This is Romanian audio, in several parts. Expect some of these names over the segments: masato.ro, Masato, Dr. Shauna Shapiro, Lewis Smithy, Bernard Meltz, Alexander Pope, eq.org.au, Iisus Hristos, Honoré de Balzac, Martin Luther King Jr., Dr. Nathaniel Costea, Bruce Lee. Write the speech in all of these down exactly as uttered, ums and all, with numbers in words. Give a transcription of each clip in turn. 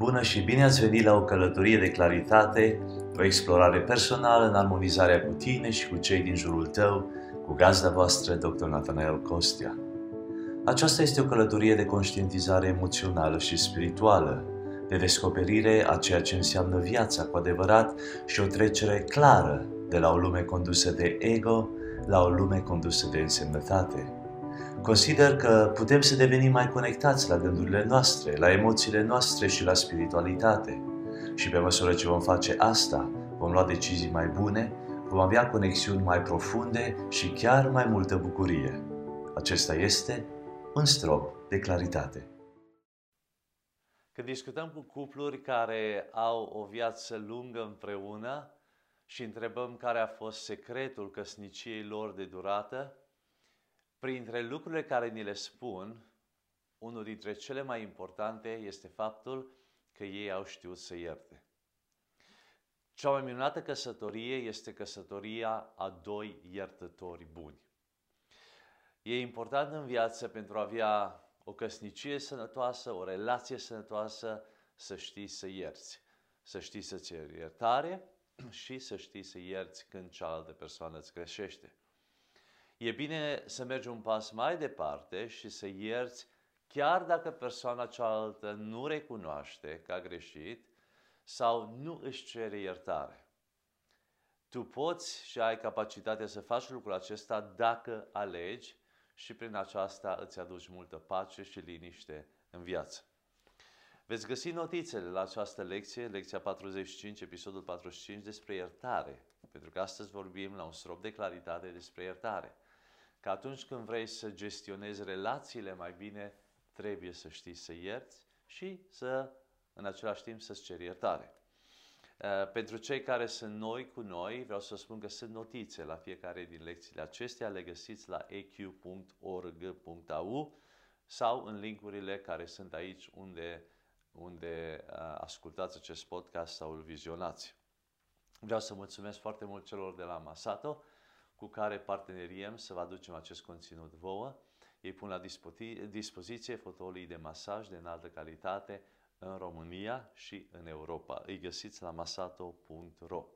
Bună și bine ați venit la o călătorie de claritate, o explorare personală în armonizarea cu tine și cu cei din jurul tău, cu gazda voastră, doctor Nathaniel Costea. Aceasta este o călătorie de conștientizare emoțională și spirituală, de descoperire a ceea ce înseamnă viața cu adevărat și o trecere clară de la o lume condusă de ego la o lume condusă de însemnătate. Consider că putem să devenim mai conectați la gândurile noastre, la emoțiile noastre și la spiritualitate. Și pe măsură ce vom face asta, vom lua decizii mai bune, vom avea conexiuni mai profunde și chiar mai multă bucurie. Acesta este un strop de claritate. Când discutăm cu cupluri care au o viață lungă împreună și întrebăm care a fost secretul căsniciei lor de durată, printre lucrurile care ni le spun, unul dintre cele mai importante este faptul că ei au știut să ierte. Cea mai minunată căsătorie este căsătoria a doi iertători buni. E important în viață, pentru a avea o căsnicie sănătoasă, o relație sănătoasă, să știi să ierți. Să știi să ceri iertare și să știi să ierți când cealaltă persoană îți greșește. E bine să mergi un pas mai departe și să ierți chiar dacă persoana cealaltă nu recunoaște că a greșit sau nu își cere iertare. Tu poți și ai capacitatea să faci lucrul acesta dacă alegi și prin aceasta îți aduci multă pace și liniște în viață. Veți găsi notițele la această lecție, lecția patruzeci și cinci, episodul patruzeci și cinci, despre iertare. Pentru că astăzi vorbim la un strop de claritate despre iertare. Că atunci când vrei să gestionezi relațiile mai bine, trebuie să știi să ierți și să, în același timp, să-ți ceri iertare. Pentru cei care sunt noi cu noi, vreau să spun că sunt notițe la fiecare din lecțiile acestea, le găsiți la e q punct org punct a u sau în linkurile care sunt aici unde, unde ascultați acest podcast sau îl vizionați. Vreau să mulțumesc foarte mult celor de la Masato, cu care parteneriem să vă aducem acest conținut vouă. Ei pun la dispozi- dispoziție fotolii de masaj de înaltă calitate în România și în Europa. Îi găsiți la masato punct ro.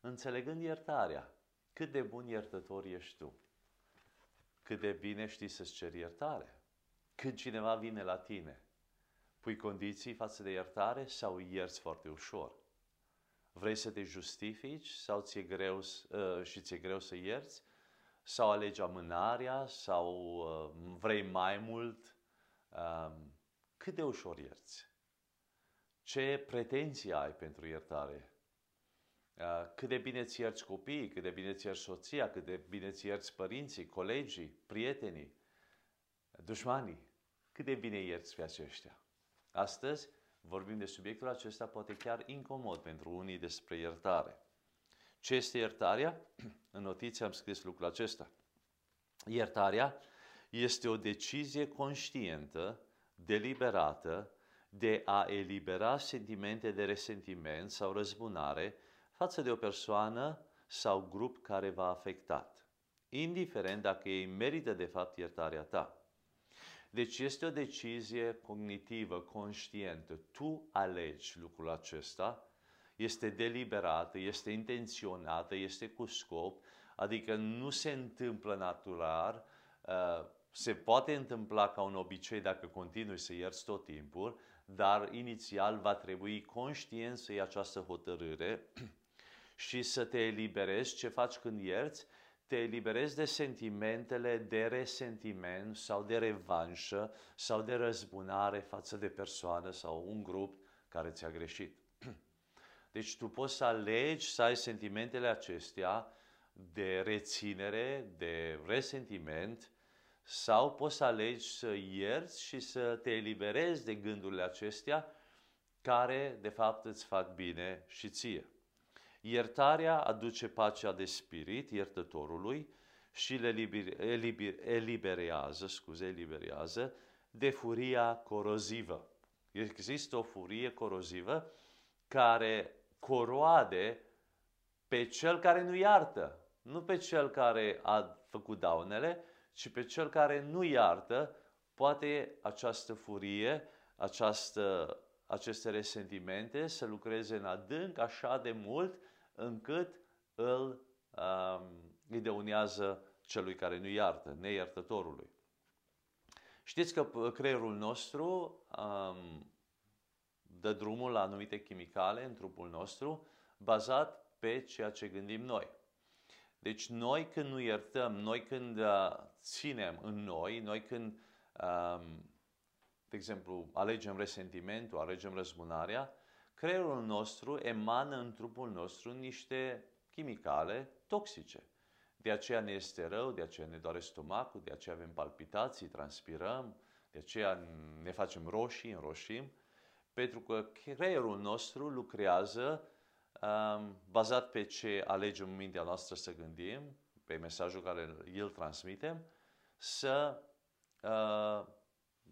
Înțelegând iertarea, cât de bun iertător ești tu, cât de bine știi să-ți ceri iertare, când cineva vine la tine, pui condiții față de iertare sau ierți foarte ușor? Vrei să te justifici sau ți-e greu, uh, și ți-e greu să ierți? Sau alegi amânarea? Sau uh, vrei mai mult? Uh, cât de ușor ierți? Ce pretenții ai pentru iertare? Uh, cât de bine ți ierți copiii? Cât de bine ți ierți soția? Cât de bine ți ierți părinții, colegii, prietenii, dușmanii? Cât de bine ierți pe aceștia? Astăzi vorbim de subiectul acesta, poate chiar incomod pentru unii, despre iertare. Ce este iertarea? În notițe am scris lucrul acesta. Iertarea este o decizie conștientă, deliberată, de a elibera sentimente de resentiment sau răzbunare față de o persoană sau grup care v-a afectat, indiferent dacă ei merită de fapt iertarea ta. Deci este o decizie cognitivă, conștientă. Tu alegi lucrul acesta, este deliberată, este intenționată, este cu scop, adică nu se întâmplă natural, se poate întâmpla ca un obicei dacă continui să ierți tot timpul, dar inițial va trebui conștient să iei această hotărâre și să te eliberezi. Ce faci când ierți? Te eliberezi de sentimentele de resentiment sau de revanșă sau de răzbunare față de persoană sau un grup care ți-a greșit. Deci tu poți să alegi să ai sentimentele acestea de reținere, de resentiment, sau poți să alegi să ierți și să te eliberezi de gândurile acestea care de fapt îți fac bine și ție. Iertarea aduce pacea de spirit iertătorului și le liber, eliber, eliberează, scuze, eliberează de furia corozivă. Există o furie corozivă care coroade pe cel care nu iartă. Nu pe cel care a făcut daunele, ci pe cel care nu iartă. Poate această furie, această aceste resentimente, să lucreze în adânc așa de mult încât îl um, îi dăunează celui care nu iartă, neiertătorului. Știți că creierul nostru um, dă drumul la anumite chimicale în trupul nostru bazat pe ceea ce gândim noi. Deci noi când nu iertăm, noi când uh, ținem în noi, noi când, um, de exemplu, alegem resentimentul, alegem răzbunarea, creierul nostru emană în trupul nostru niște chimicale toxice. De aceea ne este rău, de aceea ne doare stomacul, de aceea avem palpitații, transpirăm, de aceea ne facem roșii, înroșim, pentru că creierul nostru lucrează um, bazat pe ce alegem în mintea noastră să gândim, pe mesajul care îl transmitem, să uh,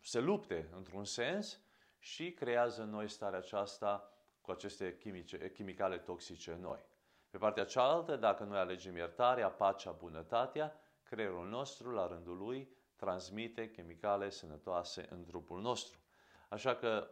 se lupte într-un sens și creează în noi starea aceasta cu aceste chimice, chimicale toxice în noi. Pe partea cealaltă, dacă noi alegem iertarea, pacea, bunătatea, creierul nostru, la rândul lui, transmite chimicale sănătoase în trupul nostru. Așa că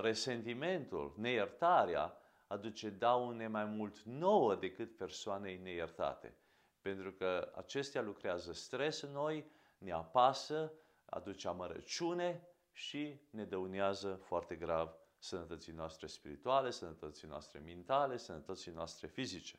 resentimentul, neiertarea, aduce daune mai mult nouă decât persoanei neiertate. Pentru că acestea lucrează stres în noi, ne apasă, aduce amărăciune și ne dăunează foarte grav sănătății noastre spirituale, sănătății noastre mentale, sănătății noastre fizice.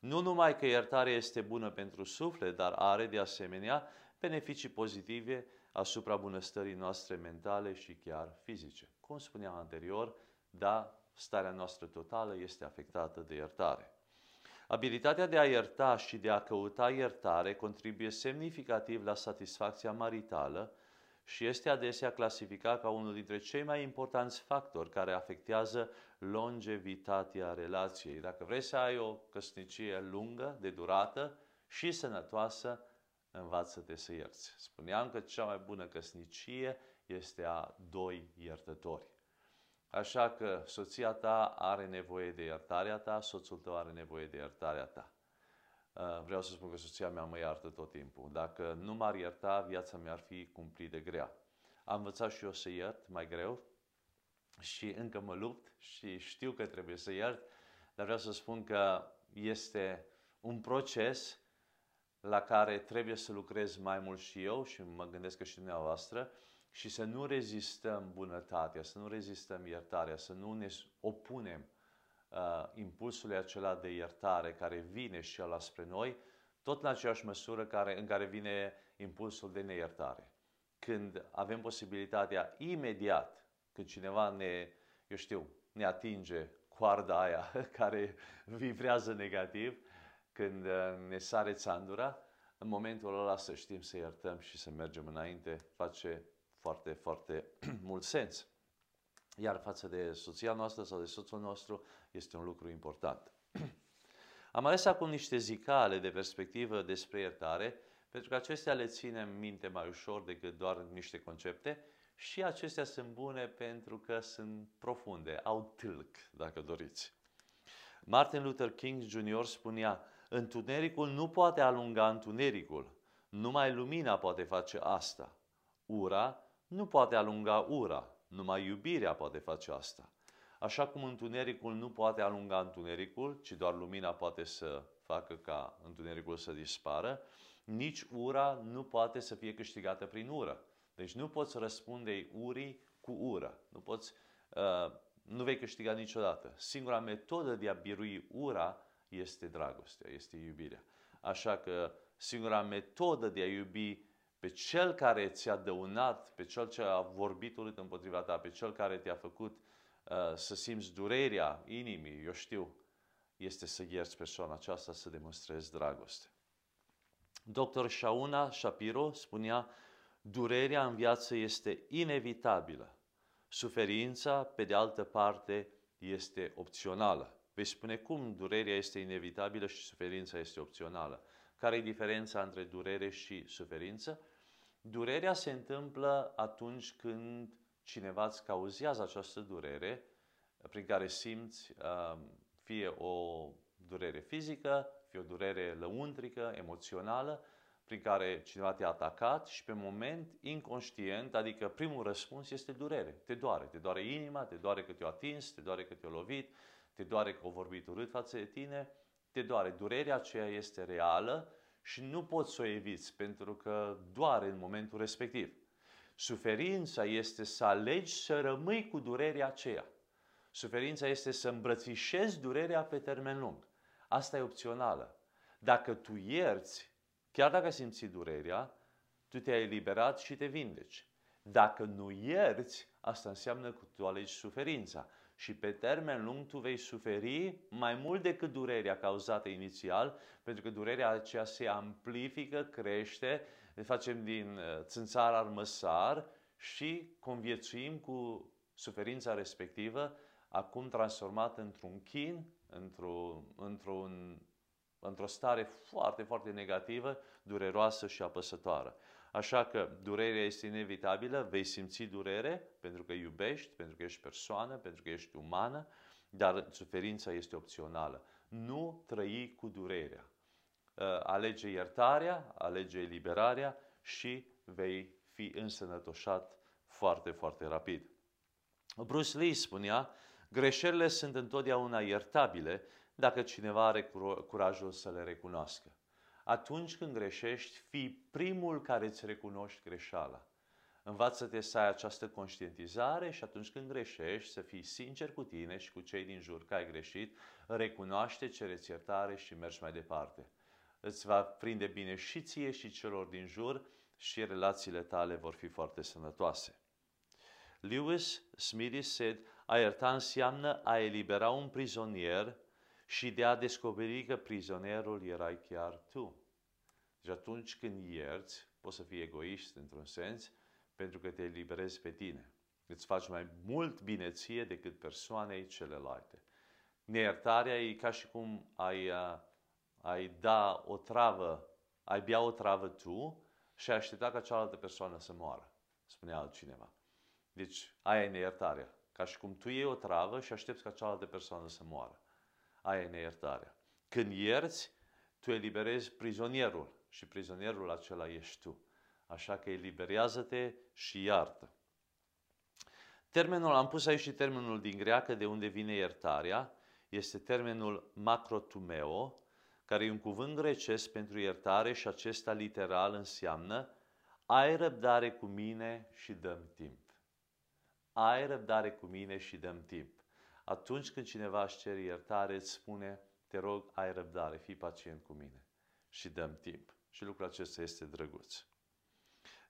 Nu numai că iertarea este bună pentru suflet, dar are de asemenea beneficii pozitive asupra bunăstării noastre mentale și chiar fizice. Cum spuneam anterior, da, starea noastră totală este afectată de iertare. Abilitatea de a ierta și de a căuta iertare contribuie semnificativ la satisfacția maritală și este adesea clasificat ca unul dintre cei mai importanți factori care afectează longevitatea relației. Dacă vrei să ai o căsnicie lungă, de durată și sănătoasă, învață-te să ierți. Spuneam că cea mai bună căsnicie este a doi iertători. Așa că soția ta are nevoie de iertarea ta, soțul tău are nevoie de iertarea ta. Vreau să spun că soția mea mă iartă tot timpul. Dacă nu m-ar ierta, viața mi-ar fi cumplit de grea. Am învățat și eu să iert mai greu și încă mă lupt și știu că trebuie să iert, dar vreau să spun că este un proces la care trebuie să lucrez mai mult și eu și mă gândesc că și dumneavoastră și să nu rezistăm bunătatea, să nu rezistăm iertarea, să nu ne opunem Uh, impulsului acela de iertare care vine și ala spre noi, tot în aceeași măsură care, în care vine impulsul de neiertare. Când avem posibilitatea imediat, când cineva ne, eu știu, ne atinge coarda aia care vibrează negativ, când ne sare țandura, în momentul ăla să știm să iertăm și să mergem înainte, face foarte, foarte mult sens. Iar față de soția noastră sau de soțul nostru, este un lucru important. Am ales acum niște zicale de perspectivă despre iertare, pentru că acestea le ținem minte mai ușor decât doar niște concepte și acestea sunt bune pentru că sunt profunde, au tâlc, dacă doriți. Martin Luther King junior spunea, întunericul nu poate alunga întunericul, numai lumina poate face asta. Ura nu poate alunga ura. Numai iubirea poate face asta. Așa cum întunericul nu poate alunga întunericul, ci doar lumina poate să facă ca întunericul să dispară, nici ura nu poate să fie câștigată prin ură. Deci nu poți răspunde urii cu ură. Nu poți, uh, nu vei câștiga niciodată. Singura metodă de a birui ura este dragostea, este iubirea. Așa că singura metodă de a iubi pe cel care ți-a dăunat, pe cel ce a vorbit urât împotriva ta, pe cel care te-a făcut uh, să simți durerea inimii, eu știu, este să ierți persoana aceasta, să demonstrezi dragoste. doctor Shauna Shapiro spunea, durerea în viață este inevitabilă. Suferința, pe de altă parte, este opțională. Vei spune cum durerea este inevitabilă și suferința este opțională. Care e diferența între durere și suferință? Durerea se întâmplă atunci când cineva îți cauzează această durere, prin care simți fie o durere fizică, fie o durere lăuntrică, emoțională, prin care cineva te-a atacat și pe moment, inconștient, adică primul răspuns este durere. Te doare. Te doare inima, te doare că te-a atins, te doare că te-a lovit, te doare că a vorbit urât față de tine, te doare. Durerea aceea este reală și nu poți să o eviți pentru că doare în momentul respectiv. Suferința este să alegi să rămâi cu durerea aceea. Suferința este să îmbrățișezi durerea pe termen lung. Asta e opțională. Dacă tu ierți, chiar dacă simți durerea, tu te-ai eliberat și te vindeci. Dacă nu ierți, asta înseamnă că tu alegi suferința. Și pe termen lung tu vei suferi mai mult decât durerea cauzată inițial, pentru că durerea aceea se amplifică, crește, ne facem din țânțar armăsar și conviețuim cu suferința respectivă, acum transformată într-un chin, într-o într-un, într-o stare foarte, foarte negativă, dureroasă și apăsătoară. Așa că durerea este inevitabilă, vei simți durere pentru că iubești, pentru că ești persoană, pentru că ești umană, dar suferința este opțională. Nu trăi cu durerea. Alege iertarea, alege eliberarea și vei fi însănătoșat foarte, foarte rapid. Bruce Lee spunea, greșelile sunt întotdeauna iertabile dacă cineva are curajul să le recunoască. Atunci când greșești, fii primul care îți recunoști greșeala. Învață-te să ai această conștientizare și atunci când greșești, să fii sincer cu tine și cu cei din jur că ai greșit, recunoaște, cereți iertare și mergi mai departe. Îți va prinde bine și ție și celor din jur și relațiile tale vor fi foarte sănătoase. Lewis Smithy said, a ierta înseamnă a elibera un prizonier și de a descoperi că prizonierul erai chiar tu. Deci atunci când ierți, poți să fii egoist într-un sens, pentru că te eliberezi pe tine. Îți faci mai mult bine ție decât persoanei celelalte. Neiertarea e ca și cum ai, ai da o travă, ai bea o travă tu și ai aștepta ca cealaltă persoană să moară, spunea altcineva. Deci aia e neiertarea. Ca și cum tu iei o travă și aștepți ca cealaltă persoană să moară. Aia e neiertarea. Când ierți, tu eliberezi prizonierul și prizonierul acela ești tu. Așa că eliberează-te și iartă. Termenul, am pus aici și termenul din greacă de unde vine iertarea, este termenul macrotumeo, care e un cuvânt grecesc pentru iertare și acesta literal înseamnă ai răbdare cu mine și dă-mi timp. Ai răbdare cu mine și dă-mi timp. Atunci când cineva își cere iertare, îți spune, te rog, ai răbdare, fii pacient cu mine și dă-mi timp. Și lucrul acesta este drăguț.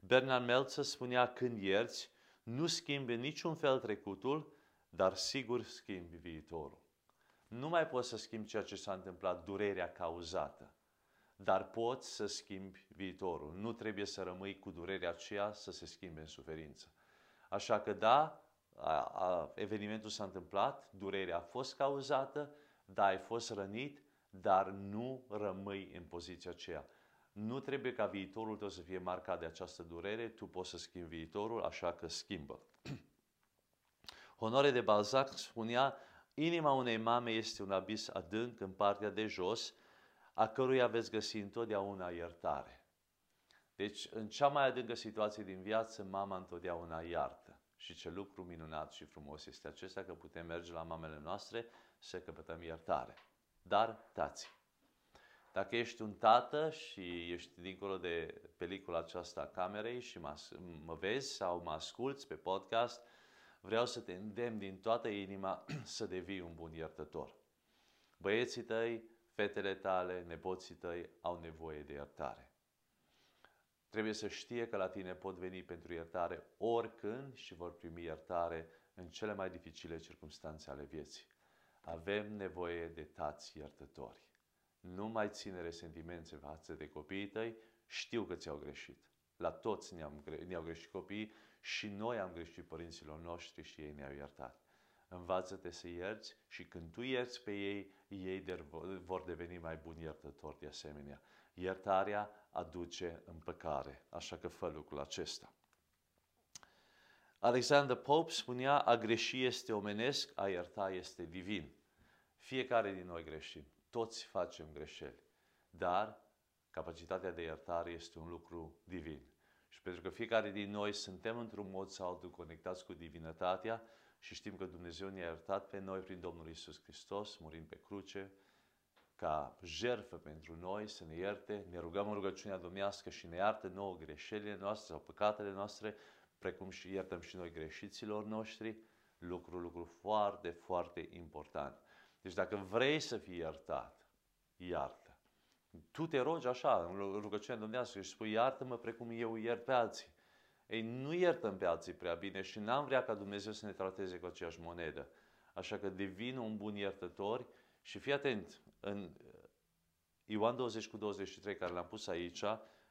Bernard Meltz spunea, când ierți, nu schimbi niciun fel trecutul, dar sigur schimbi viitorul. Nu mai poți să schimbi ceea ce s-a întâmplat, durerea cauzată, dar poți să schimbi viitorul. Nu trebuie să rămâi cu durerea aceea să se schimbe în suferință. Așa că da, A, a, evenimentul s-a întâmplat, durerea a fost cauzată, dar ai fost rănit, dar nu rămâi în poziția aceea. Nu trebuie ca viitorul tău să fie marcat de această durere, tu poți să schimbi viitorul, așa că schimbă. Honoré de Balzac spunea, inima unei mame este un abis adânc în partea de jos, a căruia veți găsi întotdeauna iertare. Deci, în cea mai adâncă situație din viață, mama întotdeauna iartă. Și ce lucru minunat și frumos este acesta, că putem merge la mamele noastre să căpătăm iertare. Dar, tați, dacă ești un tată și ești dincolo de pelicula aceasta a camerei și mă vezi sau mă asculți pe podcast, vreau să te îndemn din toată inima să devii un bun iertător. Băieții tăi, fetele tale, nepoții tăi au nevoie de iertare. Trebuie să știe că la tine pot veni pentru iertare oricând și vor primi iertare în cele mai dificile circunstanțe ale vieții. Avem nevoie de tați iertători. Nu mai ține resentimente față de copiii tăi, știu că ți-au greșit. La toți ne-am, ne-au greșit copiii și noi am greșit părinților noștri și ei ne-au iertat. Învață-te să ierți și când tu ierți pe ei, ei vor deveni mai buni iertători de asemenea. Iertarea aduce împăcare, așa că fă lucrul acesta. Alexander Pope spunea, a greși este omenesc, a ierta este divin. Fiecare din noi greșim, toți facem greșeli, dar Capacitatea de iertare este un lucru divin. Și pentru că fiecare din noi suntem într-un mod sau altul conectați cu divinătatea și știm că Dumnezeu ne-a iertat pe noi prin Domnul Iisus Hristos, murind pe cruce, ca jertfă pentru noi, să ne ierte. Ne rugăm în rugăciunea domnească și ne iartă nouă greșelile noastre sau păcatele noastre, precum și iertăm și noi greșiților noștri. Lucru, lucru foarte, foarte important. Deci dacă vrei să fii iertat, iartă. Tu te rogi așa, în rugăciunea domnească și spui, iartă-mă precum eu iert pe alții. Ei, nu iertăm pe alții prea bine și n-am vrea ca Dumnezeu să ne trateze cu aceeași monedă. Așa că devin un bun iertător și fii atent, în Ioan douăzeci cu douăzeci și trei, care l-am pus aici,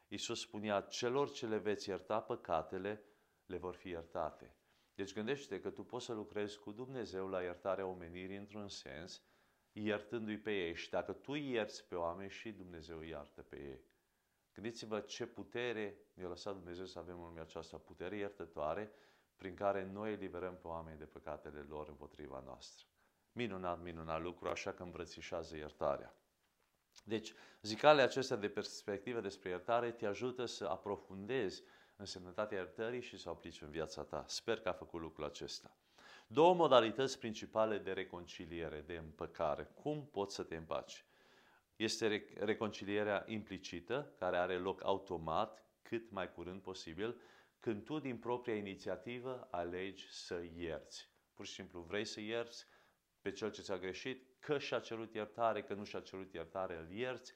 Iisus spunea, celor ce le veți ierta păcatele, le vor fi iertate. Deci gândește-te că tu poți să lucrezi cu Dumnezeu la iertarea omenirii într-un sens, iertându-i pe ei. Și dacă tu ierți pe oameni, și Dumnezeu iartă pe ei. Gândiți-vă ce putere ne-a lăsat Dumnezeu să avem în lumea aceasta, putere iertătoare, prin care noi eliberăm pe oameni de păcatele lor împotriva noastră. Minunat, minunat lucru, așa că îmbrățișează iertarea. Deci, zicale acestea de perspectivă despre iertare te ajută să aprofundezi însemnătatea iertării și să o aplici în viața ta. Sper că a făcut lucrul acesta. Două modalități principale de reconciliere, de împăcare. Cum poți să te împaci? Este reconcilierea implicită, care are loc automat, cât mai curând posibil, când tu, din propria inițiativă, alegi să ierți. Pur și simplu vrei să ierți pe cel ce ți-a greșit, că și-a cerut iertare, că nu și-a cerut iertare, îl ierți,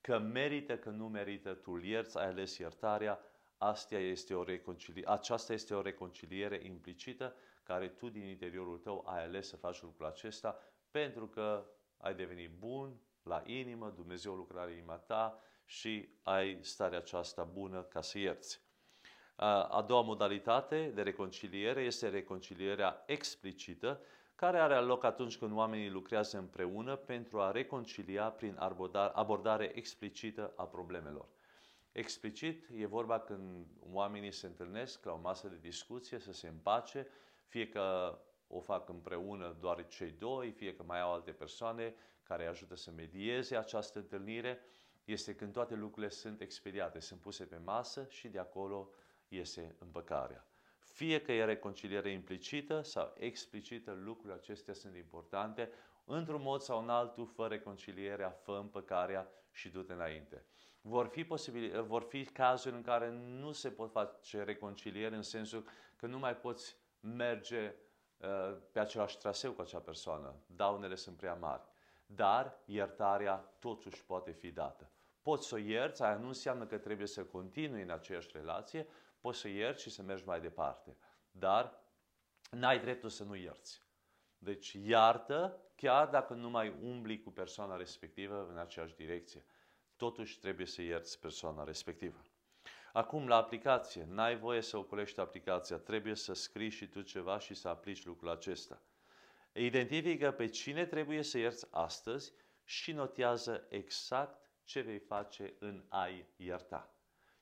că merită, că nu merită, tu îl ierți, ai ales iertarea. Asta este o reconciliere, aceasta este o reconciliere implicită, care tu din interiorul tău ai ales să faci lucrul acesta pentru că ai devenit bun la inimă, Dumnezeu lucrare în inima ta și ai starea aceasta bună ca să ierți. A doua modalitate de reconciliere este reconcilierea explicită, care are loc atunci când oamenii lucrează împreună pentru a reconcilia prin abordare explicită a problemelor. Explicit e vorba când oamenii se întâlnesc la o masă de discuție să se împace, fie că o fac împreună doar cei doi, fie că mai au alte persoane care ajută să medieze această întâlnire. Este când toate lucrurile sunt expediate, sunt puse pe masă și de acolo iese împăcarea. Fie că e reconciliere implicită sau explicită, lucrurile acestea sunt importante. Într-un mod sau în altul, fă reconcilierea, fă împăcarea și du-te înainte. Vor fi, posibil, vor fi cazuri în care nu se pot face reconciliere în sensul că nu mai poți merge uh, pe același traseu cu acea persoană. Daunele sunt prea mari. Dar iertarea totuși poate fi dată. Poți să o ierți, aia nu înseamnă că trebuie să continui în aceeași relație, poți să ierți și să mergi mai departe. Dar n-ai dreptul să nu ierți. Deci iartă, chiar dacă nu mai umbli cu persoana respectivă în aceeași direcție. Totuși trebuie să ierți persoana respectivă. Acum, la aplicație. N-ai voie să ocolești aplicația. Trebuie să scrii și tu ceva și să aplici lucrul acesta. Identifică pe cine trebuie să ierți astăzi și notează exact ce vei face în a-i ierta.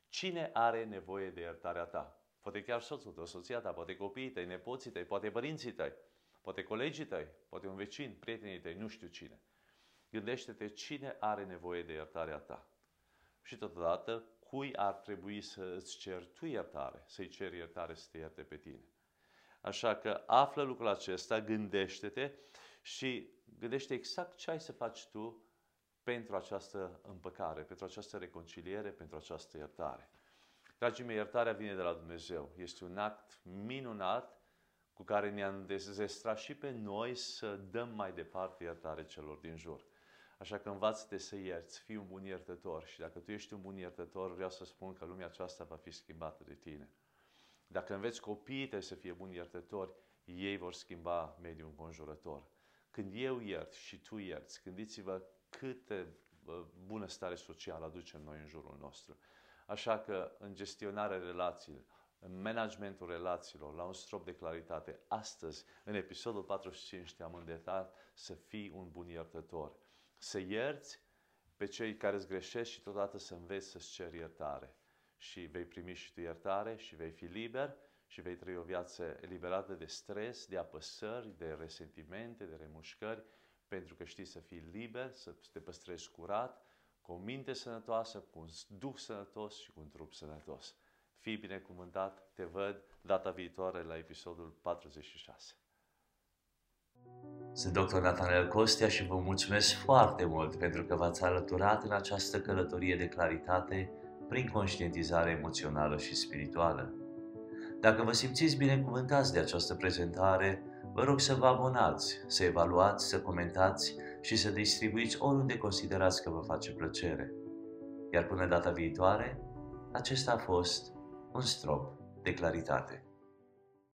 Cine are nevoie de iertarea ta? Poate chiar soțul tău, soția ta, poate copiii tăi, nepoții tăi, poate părinții tăi, poate colegii tăi, poate un vecin, prietenii tăi, nu știu cine. Gândește-te cine are nevoie de iertarea ta. Și totodată, cui ar trebui să îți ceri tu iertare, să-i ceri iertare să te ierte pe tine. Așa că află lucrul acesta, gândește-te și gândește exact ce ai să faci tu pentru această împăcare, pentru această reconciliere, pentru această iertare. Dragii mei, iertarea vine de la Dumnezeu. Este un act minunat cu care ne-am dezestrat și pe noi să dăm mai departe iertare celor din jur. Așa că învață-te să ierți, fii un bun iertător și dacă tu ești un bun iertător, vreau să spun că lumea aceasta va fi schimbată de tine. Dacă înveți copiii tăi să fie buni iertători, ei vor schimba mediul înconjurător. Când eu iert și tu ierți, gândiți-vă câtă bună stare socială aducem noi în jurul nostru. Așa că în gestionarea relațiilor, în managementul relațiilor, la un strop de claritate, astăzi, în episodul patruzeci și cinci, te-am îndemnat să fii un bun iertător. Să ierți pe cei care îți greșesc și totodată să înveți să-ți ceri iertare. Și vei primi și tu iertare și vei fi liber și vei trăi o viață eliberată de stres, de apăsări, de resentimente, de remușcări, pentru că știi să fii liber, să te păstrezi curat, cu o minte sănătoasă, cu un duh sănătos și cu un trup sănătos. Fii binecuvântat, te văd data viitoare la episodul patruzeci și șase. Sunt doctor Nathaniel Costea și vă mulțumesc foarte mult pentru că v-ați alăturat în această călătorie de claritate prin conștientizare emoțională și spirituală. Dacă vă simțiți binecuvântați de această prezentare, vă rog să vă abonați, să evaluați, să comentați și să distribuiți oriunde considerați că vă face plăcere. Iar până data viitoare, acesta a fost un strop de claritate.